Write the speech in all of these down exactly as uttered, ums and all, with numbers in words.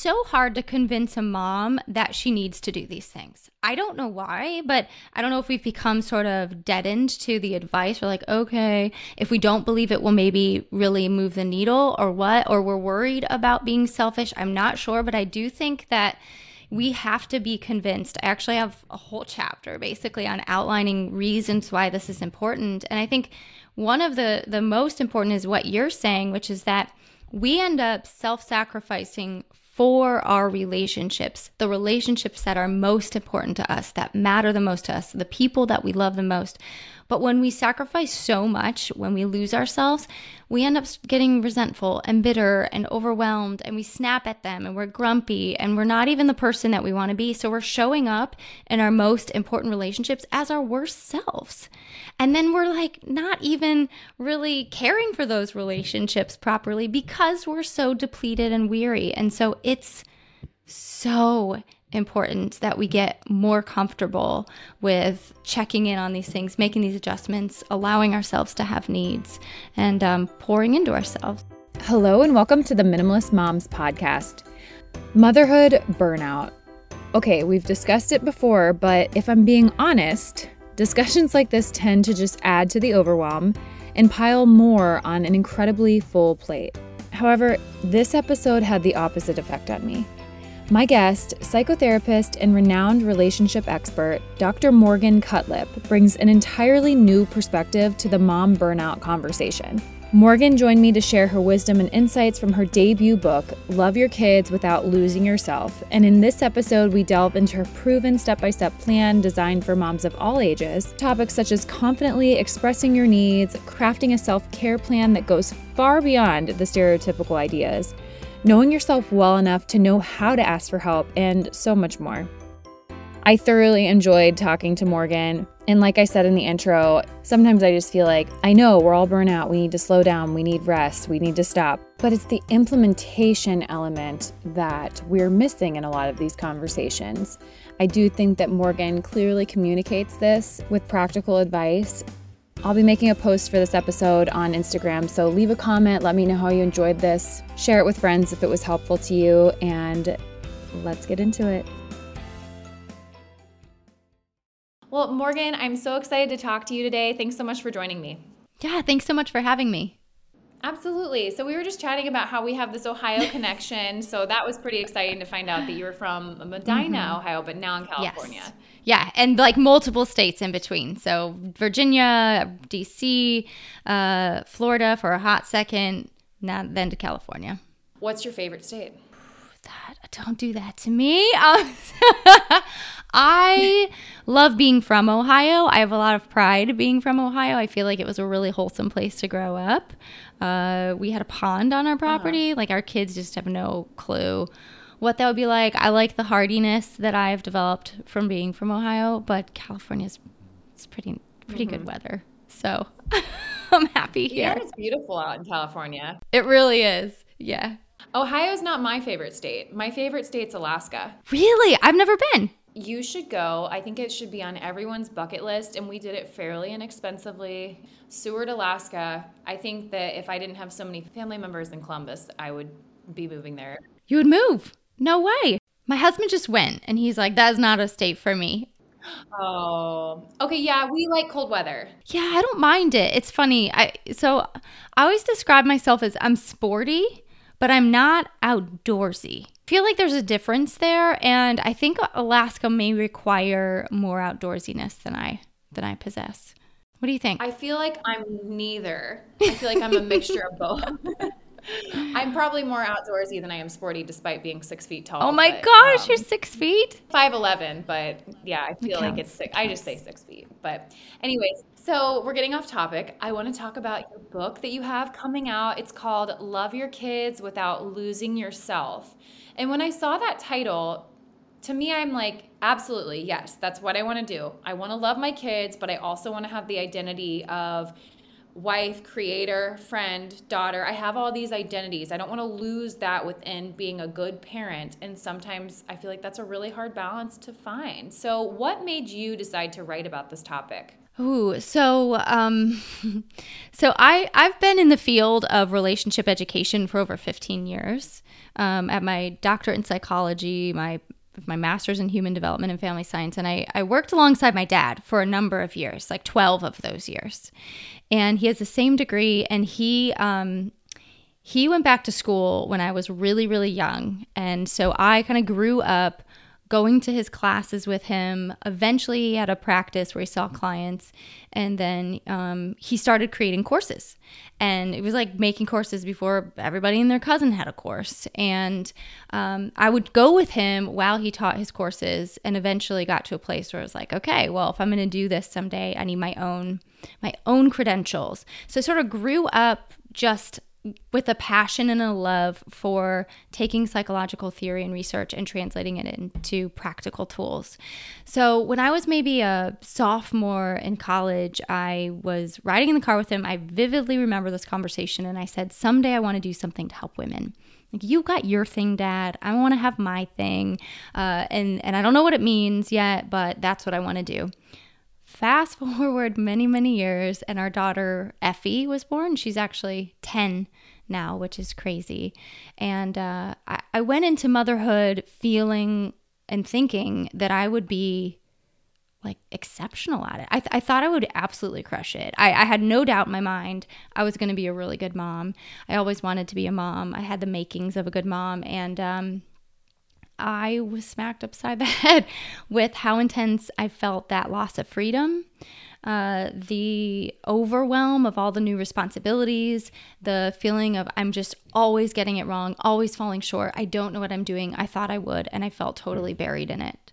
so hard to convince a mom that she needs to do these things. I don't know why, but I don't know if we've become sort of deadened to the advice. We're like, okay, if we don't believe it will maybe really move the needle or what, or we're worried about being selfish. I'm not sure, but I do think that we have to be convinced. I actually have a whole chapter basically on outlining reasons why this is important. And I think one of the, the most important is what you're saying, which is that we end up self-sacrificing for our relationships, the relationships that are most important to us, that matter the most to us, the people that we love the most. But when we sacrifice so much, when we lose ourselves, we end up getting resentful and bitter and overwhelmed, and we snap at them and we're grumpy and we're not even the person that we want to be. So we're showing up in our most important relationships as our worst selves. And then we're like not even really caring for those relationships properly because we're so depleted and weary. And so it's so important that we get more comfortable with checking in on these things, making these adjustments, allowing ourselves to have needs, and um, pouring into ourselves. Hello and welcome to the Minimalist Moms podcast. Motherhood burnout. Okay, we've discussed it before, but if I'm being honest, discussions like this tend to just add to the overwhelm and pile more on an incredibly full plate. However, this episode had the opposite effect on me. My guest, psychotherapist and renowned relationship expert, Doctor Morgan Cutlip, brings an entirely new perspective to the mom burnout conversation. Morgan joined me to share her wisdom and insights from her debut book, Love Your Kids Without Losing Yourself. And in this episode, we delve into her proven step-by-step plan designed for moms of all ages, topics such as confidently expressing your needs, crafting a self-care plan that goes far beyond the stereotypical ideas, knowing yourself well enough to know how to ask for help, and so much more. I thoroughly enjoyed talking to Morgan, and like I said in the intro, sometimes I just feel like, I know we're all burnt out, we need to slow down, we need rest, we need to stop, but it's the implementation element that we're missing in a lot of these conversations. I do think that Morgan clearly communicates this with practical advice. I'll be making a post for this episode on Instagram, so leave a comment, let me know how you enjoyed this, share it with friends if it was helpful to you, and let's get into it. Well, Morgan, I'm so excited to talk to you today. Thanks so much for joining me. Yeah, thanks so much for having me. Absolutely. So we were just chatting about how we have this Ohio connection, so that was pretty exciting to find out that you were from Medina, mm-hmm. Ohio, but now in California. Yes. Yeah, and like multiple states in between. So Virginia, D C, uh, Florida for a hot second, now then to California. What's your favorite state? That, don't do that to me. Um, I love being from Ohio. I have a lot of pride being from Ohio. I feel like it was a really wholesome place to grow up. Uh, we had a pond on our property. Uh-huh. Like our kids just have no clue what that would be like. I like the hardiness that I've developed from being from Ohio, but California's it's pretty pretty mm-hmm. good weather. So I'm happy here. Yeah, it's beautiful out in California. It really is. Yeah. Ohio is not my favorite state. My favorite state's Alaska. Really? I've never been. You should go. I think it should be on everyone's bucket list, and we did it fairly inexpensively. Seward, Alaska. I think that if I didn't have so many family members in Columbus, I would be moving there. You would move? No way. My husband just went, and he's like, that's not a state for me. Oh, okay. Yeah, we like cold weather. Yeah, I don't mind it. It's funny. I So I always describe myself as I'm sporty, but I'm not outdoorsy. I feel like there's a difference there, and I think Alaska may require more outdoorsiness than I than I possess. What do you think? I feel like I'm neither. I feel like I'm a mixture of both. I'm probably more outdoorsy than I am sporty, despite being six feet tall. Oh my but, gosh, um, you're six feet? five eleven, but yeah, I feel it like it's six. I just say six feet. But anyways, so we're getting off topic. I want to talk about your book that you have coming out. It's called Love Your Kids Without Losing Yourself. And when I saw that title, to me, I'm like, absolutely, yes, that's what I want to do. I want to love my kids, but I also want to have the identity of wife, creator, friend, daughter. I have all these identities. I don't want to lose that within being a good parent. And sometimes I feel like that's a really hard balance to find. So what made you decide to write about this topic? Ooh, so um, so I, I've been in the field of relationship education for over fifteen years. Um, at my doctorate in psychology, my my master's in human development and family science, and I, I worked alongside my dad for a number of years, like twelve of those years. And he has the same degree, and he um, he went back to school when I was really, really young. And so I kind of grew up going to his classes with him. Eventually he had a practice where he saw clients, and then um, he started creating courses. And it was like making courses before everybody and their cousin had a course. And um, I would go with him while he taught his courses, and eventually got to a place where I was like, okay, well, if I'm gonna do this someday, I need my own, my own credentials. So I sort of grew up just with a passion and a love for taking psychological theory and research and translating it into practical tools. So when I was maybe a sophomore in college, I was riding in the car with him. I vividly remember this conversation, and I said, someday I want to do something to help women. Like, you got your thing, Dad. I want to have my thing. Uh, and, and I don't know what it means yet, but that's what I want to do. Fast forward many, many years, and our daughter Effie was born. She's actually ten now, which is crazy. And uh, I, I went into motherhood feeling and thinking that I would be like exceptional at it. I, th- I thought I would absolutely crush it. I, I had no doubt in my mind I was going to be a really good mom. I always wanted to be a mom. I had the makings of a good mom, and um, I was smacked upside the head with how intense I felt that loss of freedom, uh, the overwhelm of all the new responsibilities, the feeling of I'm just always getting it wrong, always falling short. I don't know what I'm doing. I thought I would, and I felt totally buried in it.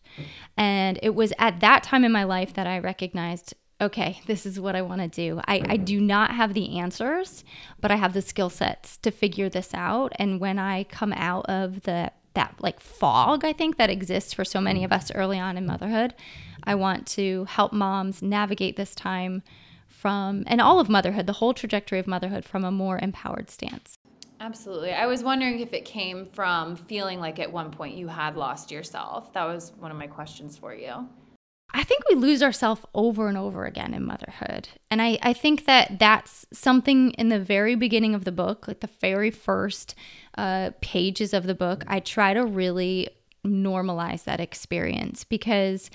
And it was at that time in my life that I recognized, okay, this is what I want to do. I, I do not have the answers, but I have the skill sets to figure this out. And when I come out of the that like fog, I think, that exists for so many of us early on in motherhood, I want to help moms navigate this time from, and all of motherhood, the whole trajectory of motherhood, from a more empowered stance. Absolutely. I was wondering if it came from feeling like at one point you had lost yourself. That was one of my questions for you. I think we lose ourselves over and over again in motherhood. And I, I think that that's something in the very beginning of the book, like the very first uh, pages of the book, I try to really normalize that experience, because,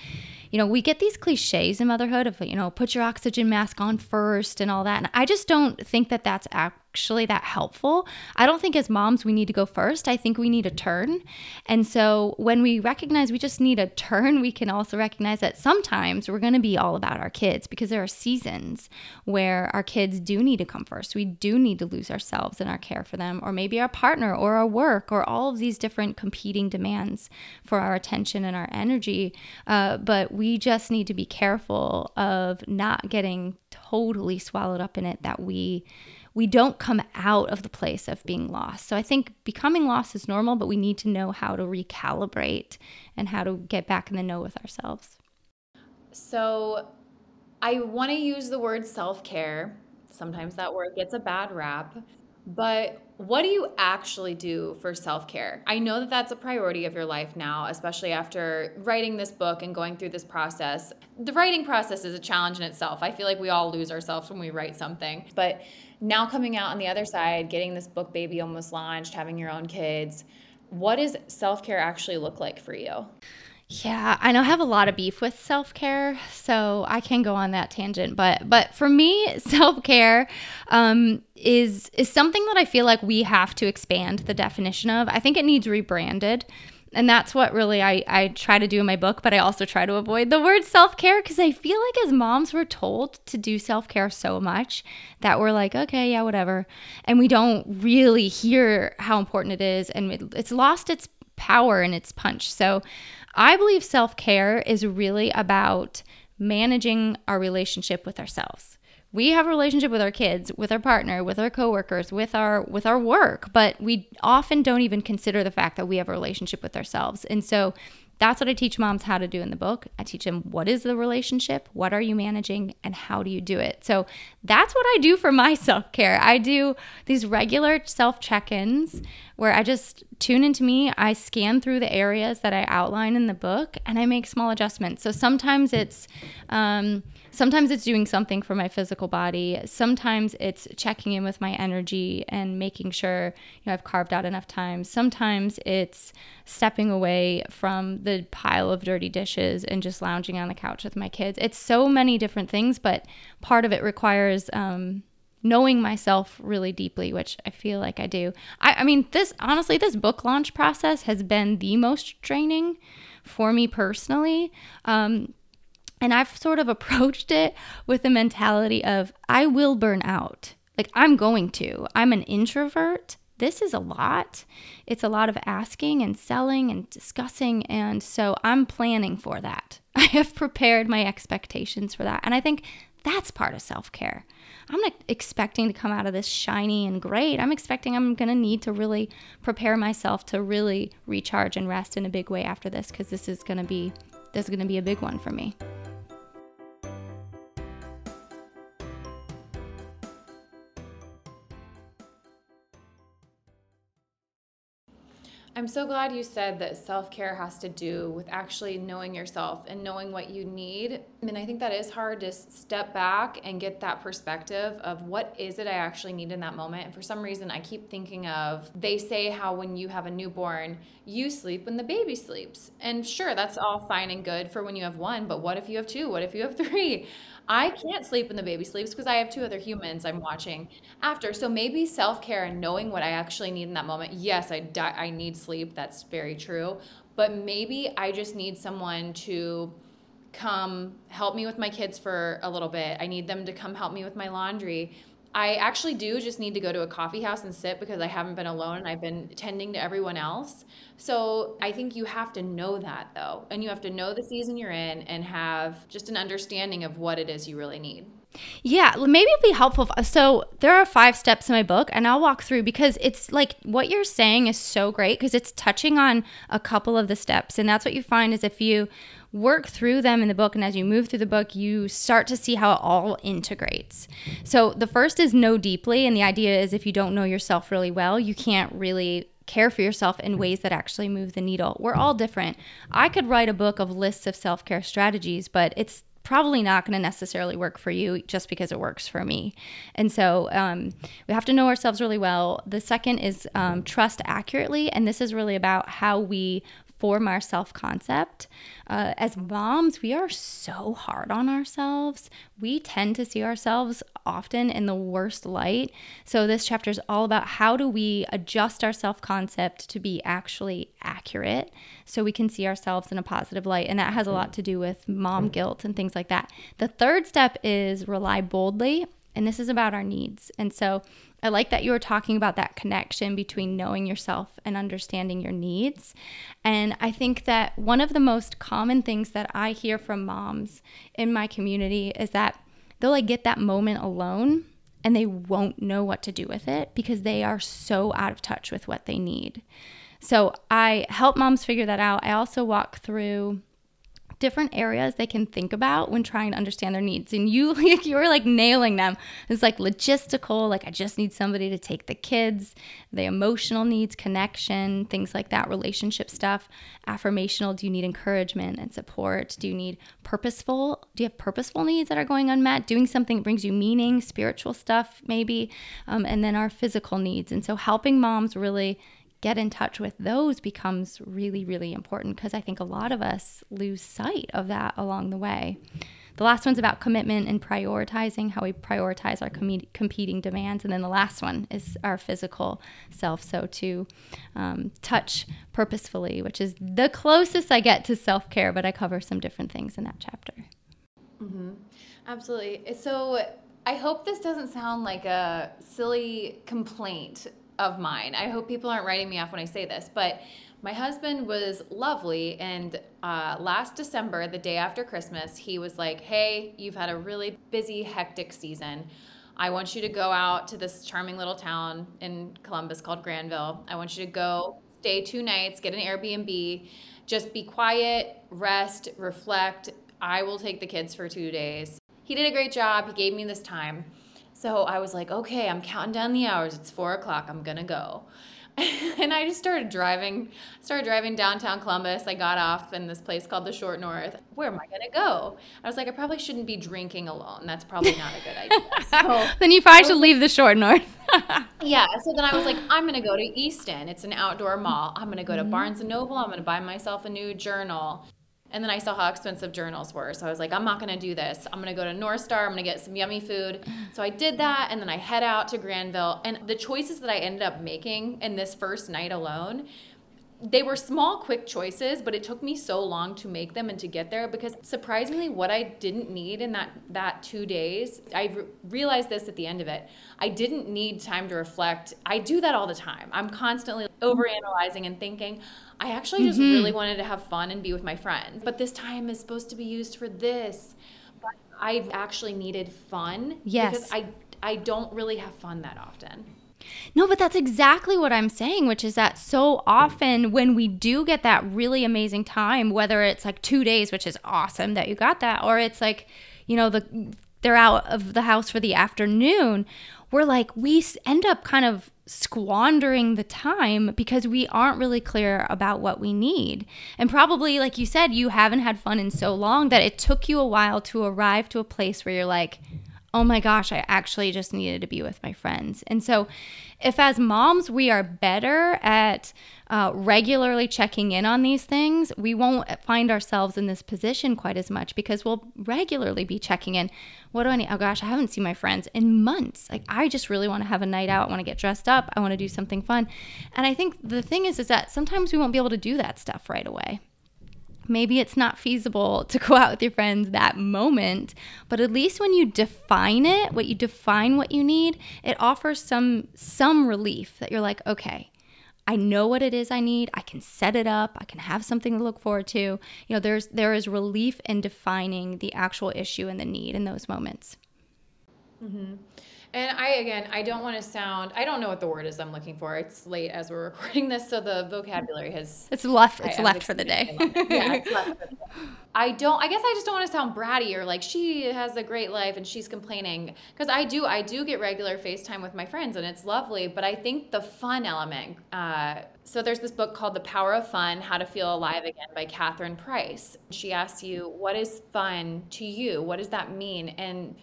you know, we get these cliches in motherhood of, you know, put your oxygen mask on first and all that. And I just don't think that that's actually that helpful. I don't think as moms we need to go first. I think we need a turn. And so when we recognize we just need a turn, we can also recognize that sometimes we're going to be all about our kids, because there are seasons where our kids do need to come first. We do need to lose ourselves in our care for them, or maybe our partner or our work, or all of these different competing demands for our attention and our energy. Uh, but we just need to be careful of not getting totally swallowed up in it, that we we don't come out of the place of being lost. So I think becoming lost is normal, but we need to know how to recalibrate and how to get back in the know with ourselves. So I want to use the word self-care. Sometimes that word gets a bad rap, but what do you actually do for self-care? I know that that's a priority of your life now, especially after writing this book and going through this process. The writing process is a challenge in itself. I feel like we all lose ourselves when we write something, but now coming out on the other side, getting this book baby almost launched, having your own kids, what does self-care actually look like for you? Yeah, I know I have a lot of beef with self-care, so I can go on that tangent. But but for me, self-care um, is is something that I feel like we have to expand the definition of. I think it needs rebranded. And that's what really I, I try to do in my book, but I also try to avoid the word self-care, because I feel like as moms we're told to do self-care so much that we're like, okay, yeah, whatever. And we don't really hear how important it is, and it, it's lost its power and its punch. So I believe self-care is really about managing our relationship with ourselves. We have a relationship with our kids, with our partner, with our coworkers, with our with our work, but we often don't even consider the fact that we have a relationship with ourselves. And so that's what I teach moms how to do in the book. I teach them, what is the relationship? What are you managing? And how do you do it? So that's what I do for my self-care. I do these regular self-check-ins where I just tune into me, I scan through the areas that I outline in the book, and I make small adjustments. So sometimes it's um, sometimes it's doing something for my physical body. Sometimes it's checking in with my energy and making sure, you know, I've carved out enough time. Sometimes it's stepping away from the pile of dirty dishes and just lounging on the couch with my kids. It's so many different things, but part of it requires um, knowing myself really deeply, which I feel like I do. I, I mean, this honestly, this book launch process has been the most draining for me personally. Um, and I've sort of approached it with the mentality of, I will burn out. Like, I'm going to. I'm an introvert. This is a lot. It's a lot of asking and selling and discussing. And so I'm planning for that. I have prepared my expectations for that. And I think that's part of self-care. I'm not expecting to come out of this shiny and great. I'm expecting I'm going to need to really prepare myself to really recharge and rest in a big way after this, because this is going to be this is going to be a big one for me. I'm so glad you said that self-care has to do with actually knowing yourself and knowing what you need. And I think that is hard, to step back and get that perspective of what is it I actually need in that moment. And for some reason, I keep thinking of, they say how when you have a newborn, you sleep when the baby sleeps. And sure, that's all fine and good for when you have one, but what if you have two? What if you have three? I can't sleep when the baby sleeps because I have two other humans I'm watching after. So maybe self-care and knowing what I actually need in that moment. Yes, I, di- I need sleep. That's very true. But maybe I just need someone to come help me with my kids for a little bit. I need them to come help me with my laundry. I actually do just need to go to a coffee house and sit, because I haven't been alone and I've been tending to everyone else. So I think you have to know that, though, and you have to know the season you're in and have just an understanding of what it is you really need. Yeah, maybe it'd be helpful. So there are five steps in my book, and I'll walk through, because it's like what you're saying is so great, because it's touching on a couple of the steps. And that's what you find is if you work through them in the book, and as you move through the book, you start to see how it all integrates. So the first is know deeply. And the idea is if you don't know yourself really well, you can't really care for yourself in ways that actually move the needle. We're all different. I could write a book of lists of self-care strategies, but it's probably not going to necessarily work for you just because it works for me. And so um, we have to know ourselves really well. The second is um, trust accurately. And this is really about how we form our self-concept. Uh, as moms, we are so hard on ourselves. We tend to see ourselves often in the worst light. So this chapter is all about how do we adjust our self-concept to be actually accurate so we can see ourselves in a positive light. And that has a lot to do with mom guilt and things like that. The third step is rely boldly. And this is about our needs. And so I like that you were talking about that connection between knowing yourself and understanding your needs. And I think that one of the most common things that I hear from moms in my community is that they'll like get that moment alone and they won't know what to do with it because they are so out of touch with what they need. So I help moms figure that out. I also walk through different areas they can think about when trying to understand their needs. And you like you were like nailing them. It's like logistical, like I just need somebody to take the kids, the emotional needs, connection, things like that, relationship stuff. Affirmational, do you need encouragement and support? Do you need purposeful? Do you have purposeful needs that are going unmet? Doing something that brings you meaning, spiritual stuff maybe, um, and then our physical needs. And so helping moms really get in touch with those becomes really, really important, because I think a lot of us lose sight of that along the way. The last one's about commitment and prioritizing, how we prioritize our com- competing demands. And then the last one is our physical self. So to um, touch purposefully, which is the closest I get to self-care, but I cover some different things in that chapter. Mm-hmm. Absolutely. So I hope this doesn't sound like a silly complaint of mine. I hope people aren't writing me off when I say this, but my husband was lovely. And uh, last December, the day after Christmas, he was like, hey, you've had a really busy, hectic season. I want you to go out to this charming little town in Columbus called Granville. I want you to go stay two nights, get an Airbnb, just be quiet, rest, reflect. I will take the kids for two days. He did a great job. He gave me this time. So I was like, okay, I'm counting down the hours. It's four o'clock. I'm going to go. And I just started driving, started driving downtown Columbus. I got off in this place called the Short North. Where am I going to go? I was like, I probably shouldn't be drinking alone. That's probably not a good idea. So, then you probably should leave the Short North. Yeah. So then I was like, I'm going to go to Easton. It's an outdoor mall. I'm going to go to Barnes and Noble. I'm going to buy myself a new journal. And then I saw how expensive journals were. So I was like, I'm not going to do this. I'm going to go to North Star. I'm going to get some yummy food. So I did that. And then I head out to Granville. And the choices that I ended up making in this first night alone, they were small, quick choices, but it took me so long to make them and to get there because surprisingly what I didn't need in that, that two days, I re- realized this at the end of it, I didn't need time to reflect. I do that all the time. I'm constantly overanalyzing and thinking, I actually just mm-hmm. really wanted to have fun and be with my friends. But this time is supposed to be used for this. But I've actually needed fun. Yes. Because I, I don't really have fun that often. No, but that's exactly what I'm saying, which is that so often when we do get that really amazing time, whether it's like two days, which is awesome that you got that, or it's like, you know, the they're out of the house for the afternoon, we're like, we end up kind of squandering the time because we aren't really clear about what we need. And probably, like you said, you haven't had fun in so long that it took you a while to arrive to a place where you're like, oh my gosh, I actually just needed to be with my friends. And so if as moms we are better at uh, regularly checking in on these things, we won't find ourselves in this position quite as much because we'll regularly be checking in. What do I need? Oh gosh, I haven't seen my friends in months. Like I just really want to have a night out. I want to get dressed up. I want to do something fun. And I think the thing is, is that sometimes we won't be able to do that stuff right away. Maybe it's not feasible to go out with your friends that moment, but at least when you define it, what you define what you need, it offers some some relief that you're like, okay, I know what it is I need. I can set it up. I can have something to look forward to. You know, there's there is relief in defining the actual issue and the need in those moments. Mm-hmm. And I, again, I don't want to sound, I don't know what the word is I'm looking for. It's late as we're recording this, so the vocabulary has... It's left, it's I, left for the day. Yeah, it's left for the day. I don't, I guess I just don't want to sound bratty or like she has a great life and she's complaining. Because I do, I do get regular FaceTime with my friends and it's lovely, but I think the fun element, uh, so there's this book called The Power of Fun, How to Feel Alive Again by Katherine Price. She asks you, what is fun to you? What does that mean? And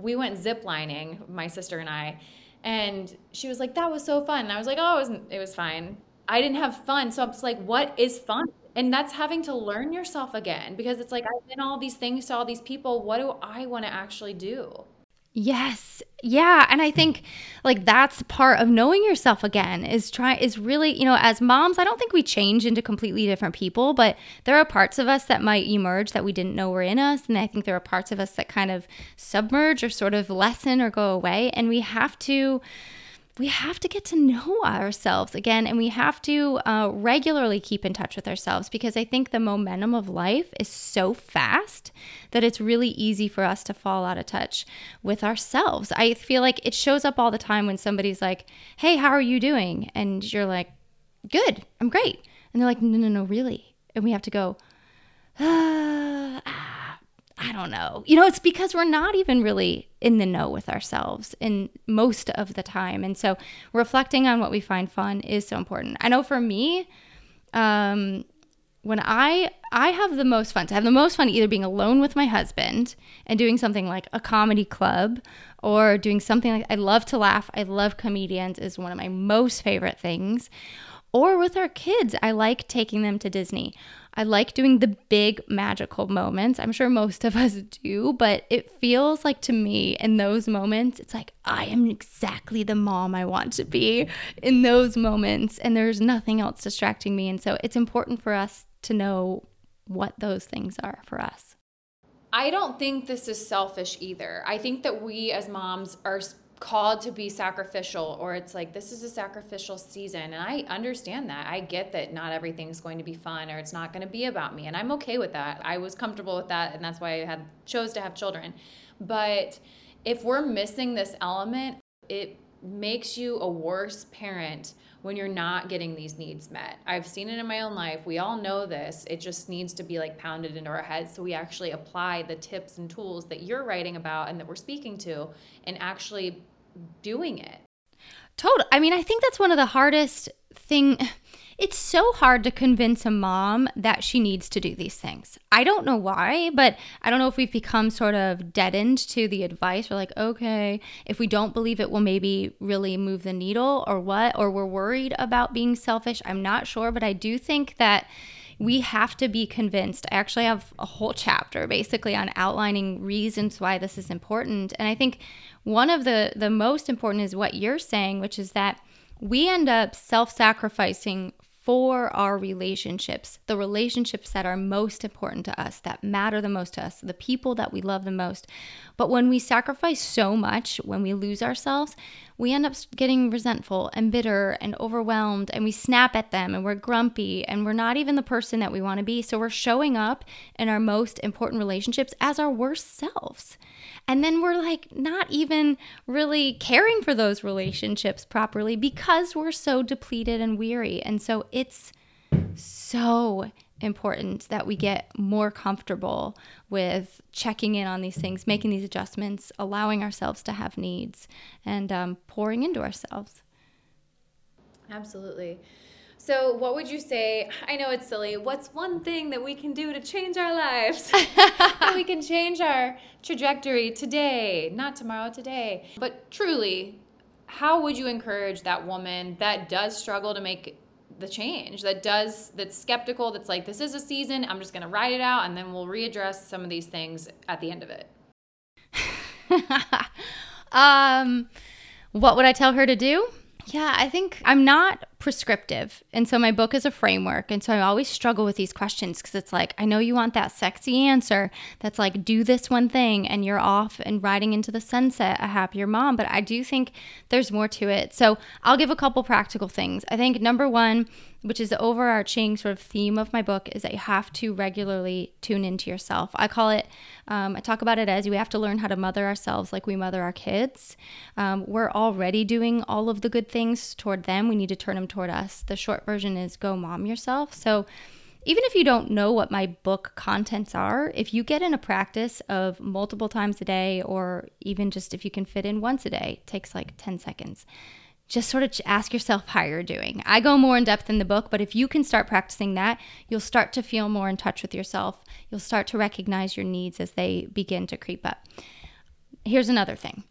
we went zip lining, my sister and I, and she was like, that was so fun. And I was like, oh, it was, it was fine. I didn't have fun. So I was like, what is fun? And that's having to learn yourself again, because it's like, I've been all these things to all these people. What do I want to actually do? Yes. Yeah. And I think like that's part of knowing yourself again is try is really, you know, as moms, I don't think we change into completely different people, but there are parts of us that might emerge that we didn't know were in us. And I think there are parts of us that kind of submerge or sort of lessen or go away. And we have to we have to get to know ourselves again. And we have to uh, regularly keep in touch with ourselves because I think the momentum of life is so fast that it's really easy for us to fall out of touch with ourselves. I feel like it shows up all the time when somebody's like, hey, how are you doing? And you're like, good, I'm great. And they're like, no, no, no, really. And we have to go, ah, ah, I don't know. You know, it's because we're not even really in the know with ourselves in most of the time. And so reflecting on what we find fun is so important. I know for me, um, When I I have the most fun, to have the most fun either being alone with my husband and doing something like a comedy club or doing something like, I love to laugh. I love comedians is one of my most favorite things. Or with our kids, I like taking them to Disney. I like doing the big magical moments. I'm sure most of us do, but it feels like to me in those moments, it's like I am exactly the mom I want to be in those moments. And there's nothing else distracting me. And so it's important for us to know what those things are for us. I don't think this is selfish either. I think that we as moms are called to be sacrificial, or it's like this is a sacrificial season, and I understand that. I get that not everything's going to be fun or it's not going to be about me, and I'm okay with that. I was comfortable with that, and that's why I had chose to have children. But if we're missing this element, it makes you a worse parent when you're not getting these needs met. I've seen it in my own life. We all know this. It just needs to be like pounded into our heads so we actually apply the tips and tools that you're writing about and that we're speaking to and actually doing it. Totally. I mean, I think that's one of the hardest thing, it's so hard to convince a mom that she needs to do these things. I don't know why, but I don't know if we've become sort of deadened to the advice. We're like, okay, if we don't believe it will maybe really move the needle or what, or we're worried about being selfish. I'm not sure, but I do think that we have to be convinced. I actually have a whole chapter basically on outlining reasons why this is important. And I think one of the, the most important is what you're saying, which is that we end up self-sacrificing for our relationships, the relationships that are most important to us, that matter the most to us, the people that we love the most. But when we sacrifice so much, when we lose ourselves, we end up getting resentful and bitter and overwhelmed, and we snap at them and we're grumpy and we're not even the person that we want to be. So we're showing up in our most important relationships as our worst selves. And then we're like not even really caring for those relationships properly because we're so depleted and weary. And so it's so important that we get more comfortable with checking in on these things, making these adjustments, allowing ourselves to have needs, and um, pouring into ourselves. Absolutely. So what would you say, I know it's silly, what's one thing that we can do to change our lives? That we can change our trajectory today, not tomorrow, today. But truly, how would you encourage that woman that does struggle to make the change, that does, that's skeptical, that's like, this is a season, I'm just going to ride it out, and then we'll readdress some of these things at the end of it? um, what would I tell her to do? Yeah, I think I'm not prescriptive. And so my book is a framework. And so I always struggle with these questions because it's like, I know you want that sexy answer that's like, do this one thing and you're off and riding into the sunset, a happier mom. But I do think there's more to it. So I'll give a couple practical things. I think number one, which is the overarching sort of theme of my book, is that you have to regularly tune into yourself. I call it, um, I talk about it as we have to learn how to mother ourselves like we mother our kids. Um, we're already doing all of the good things toward them. We need to turn them toward us. The short version is go mom yourself. So even if you don't know what my book contents are, if you get in a practice of multiple times a day, or even just if you can fit in once a day, it takes like ten seconds. Just sort of ask yourself how you're doing. I go more in depth in the book, but if you can start practicing that, you'll start to feel more in touch with yourself. You'll start to recognize your needs as they begin to creep up. Here's another thing.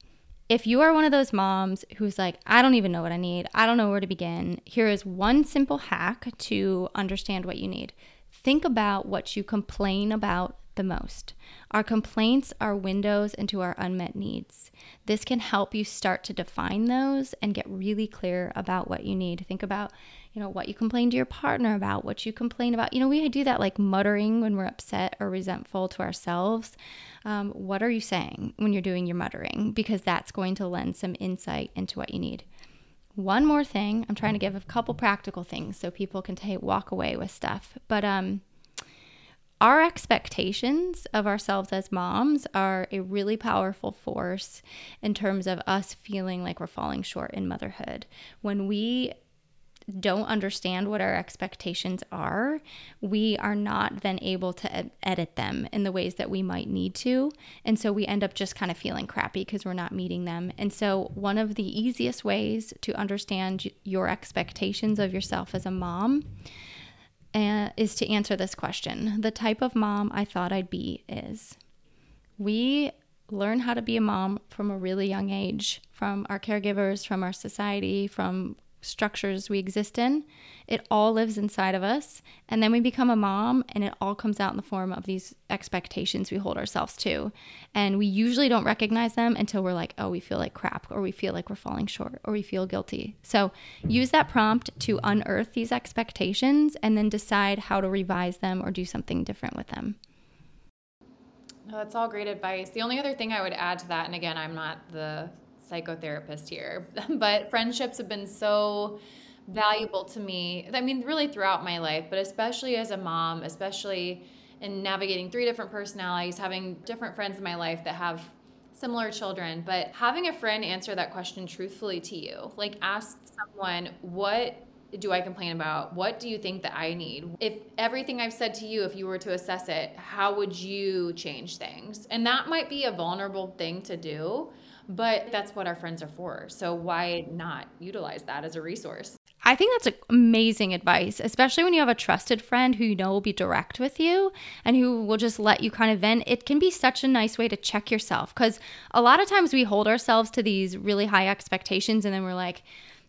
If you are one of those moms who's like, I don't even know what I need, I don't know where to begin, here is one simple hack to understand what you need. Think about what you complain about the most. Our complaints are windows into our unmet needs. This can help you start to define those and get really clear about what you need. Think about, you know, what you complain to your partner about, what you complain about. You know, we do that like muttering when we're upset or resentful to ourselves. Um, what are you saying when you're doing your muttering? Because that's going to lend some insight into what you need. One more thing, I'm trying to give a couple practical things so people can take walk away with stuff. But um our expectations of ourselves as moms are a really powerful force in terms of us feeling like we're falling short in motherhood. When we don't understand what our expectations are, we are not then able to ed- edit them in the ways that we might need to. And so we end up just kind of feeling crappy because we're not meeting them. And so one of the easiest ways to understand your expectations of yourself as a mom Uh, is to answer this question. The type of mom I thought I'd be is. We learn how to be a mom from a really young age, from our caregivers, from our society, from structures we exist in. It all lives inside of us. And then we become a mom, and it all comes out in the form of these expectations we hold ourselves to. And we usually don't recognize them until we're like, oh, we feel like crap, or we feel like we're falling short, or we feel guilty. So use that prompt to unearth these expectations and then decide how to revise them or do something different with them. No, that's all great advice. The only other thing I would add to that, and again, I'm not the psychotherapist here, but friendships have been so valuable to me. I mean, really throughout my life, but especially as a mom, especially in navigating three different personalities, having different friends in my life that have similar children, but having a friend answer that question truthfully to you, like ask someone, what do I complain about? What do you think that I need? If everything I've said to you, if you were to assess it, how would you change things? And that might be a vulnerable thing to do, but that's what our friends are for. So why not utilize that as a resource? I think that's amazing advice, especially when you have a trusted friend who you know will be direct with you and who will just let you kind of vent. It can be such a nice way to check yourself, because a lot of times we hold ourselves to these really high expectations and then we're like,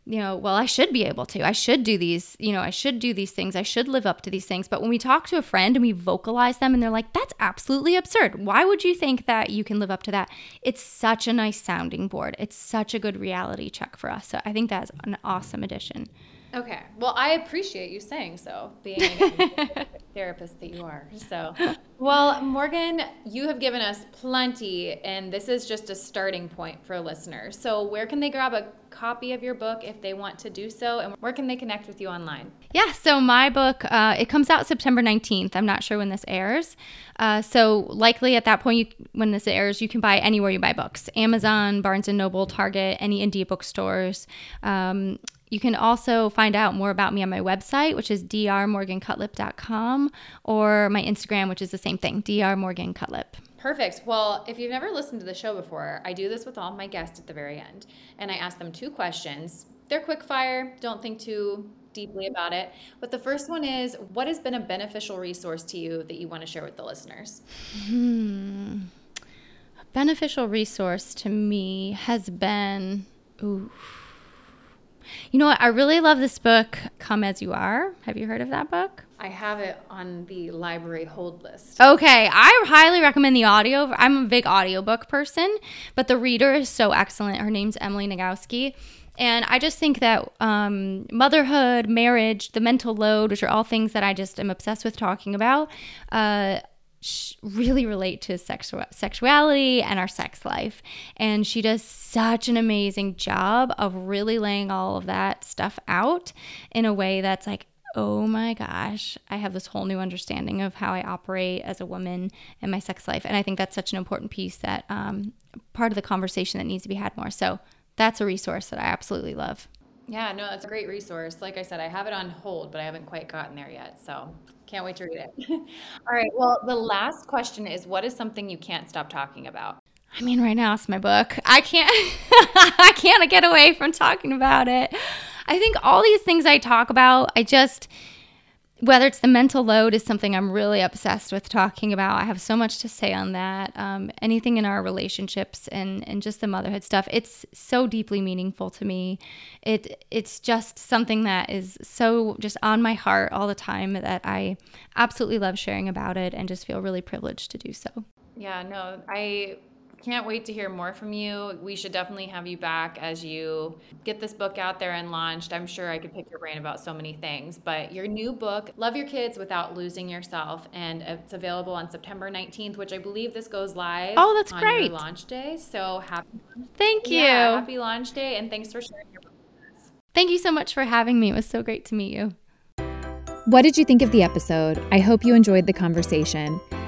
you know, well, I should be able to, I should do these, you know, I should do these things, I should live up to these things. But when we talk to a friend and we vocalize them and they're like, that's absolutely absurd. Why would you think that you can live up to that? It's such a nice sounding board. It's such a good reality check for us. So I think that's an awesome addition. Okay. Well, I appreciate you saying so, being a therapist that you are. So, well, Morgan, you have given us plenty, and this is just a starting point for listeners. So where can they grab a copy of your book if they want to do so, and where can they connect with you online? Yeah, so my book, uh, it comes out September nineteenth. I'm not sure when this airs. Uh, so likely at that point, you, when this airs, you can buy anywhere you buy books. Amazon, Barnes and Noble, Target, any indie bookstores. Um You can also find out more about me on my website, which is D R morgan cutlip dot com, or my Instagram, which is the same thing, D R morgan cutlip. Perfect. Well, if you've never listened to the show before, I do this with all my guests at the very end, and I ask them two questions. They're quick fire. Don't think too deeply about it. But the first one is, what has been a beneficial resource to you that you want to share with the listeners? Hmm. A beneficial resource to me has been... ooh. You know what? I really love this book, Come As You Are. Have you heard of that book? I have it on the library hold list. Okay. I highly recommend the audio. I'm a big audiobook person, but the reader is so excellent. Her name's Emily Nagoski. And I just think that um, motherhood, marriage, the mental load, which are all things that I just am obsessed with talking about, uh, really relate to sexual sexuality and our sex life. And she does such an amazing job of really laying all of that stuff out in a way that's like, oh my gosh, I have this whole new understanding of how I operate as a woman in my sex life. And I think that's such an important piece, that um, part of the conversation that needs to be had more. So that's a resource that I absolutely love. Yeah, no, that's a great resource. Like I said, I have it on hold, but I haven't quite gotten there yet. So can't wait to read it. All right. Well, the last question is, what is something you can't stop talking about? I mean, right now it's my book. I can't, I can't get away from talking about it. I think all these things I talk about, I just, whether it's the mental load is something I'm really obsessed with talking about. I have so much to say on that. Um, anything in our relationships and, and just the motherhood stuff, it's so deeply meaningful to me. It It's just something that is so just on my heart all the time that I absolutely love sharing about it and just feel really privileged to do so. Yeah, no, I... can't wait to hear more from you. We should definitely have you back as you get this book out there and launched. I'm sure I could pick your brain about so many things, but your new book, Love Your Kids Without Losing Yourself, and it's available on September nineteenth, which I believe this goes live. Oh, that's on great. Your launch day. So happy. Thank you. Yeah, happy launch day, and thanks for sharing your book with us. Thank you so much for having me. It was so great to meet you. What did you think of the episode? I hope you enjoyed the conversation.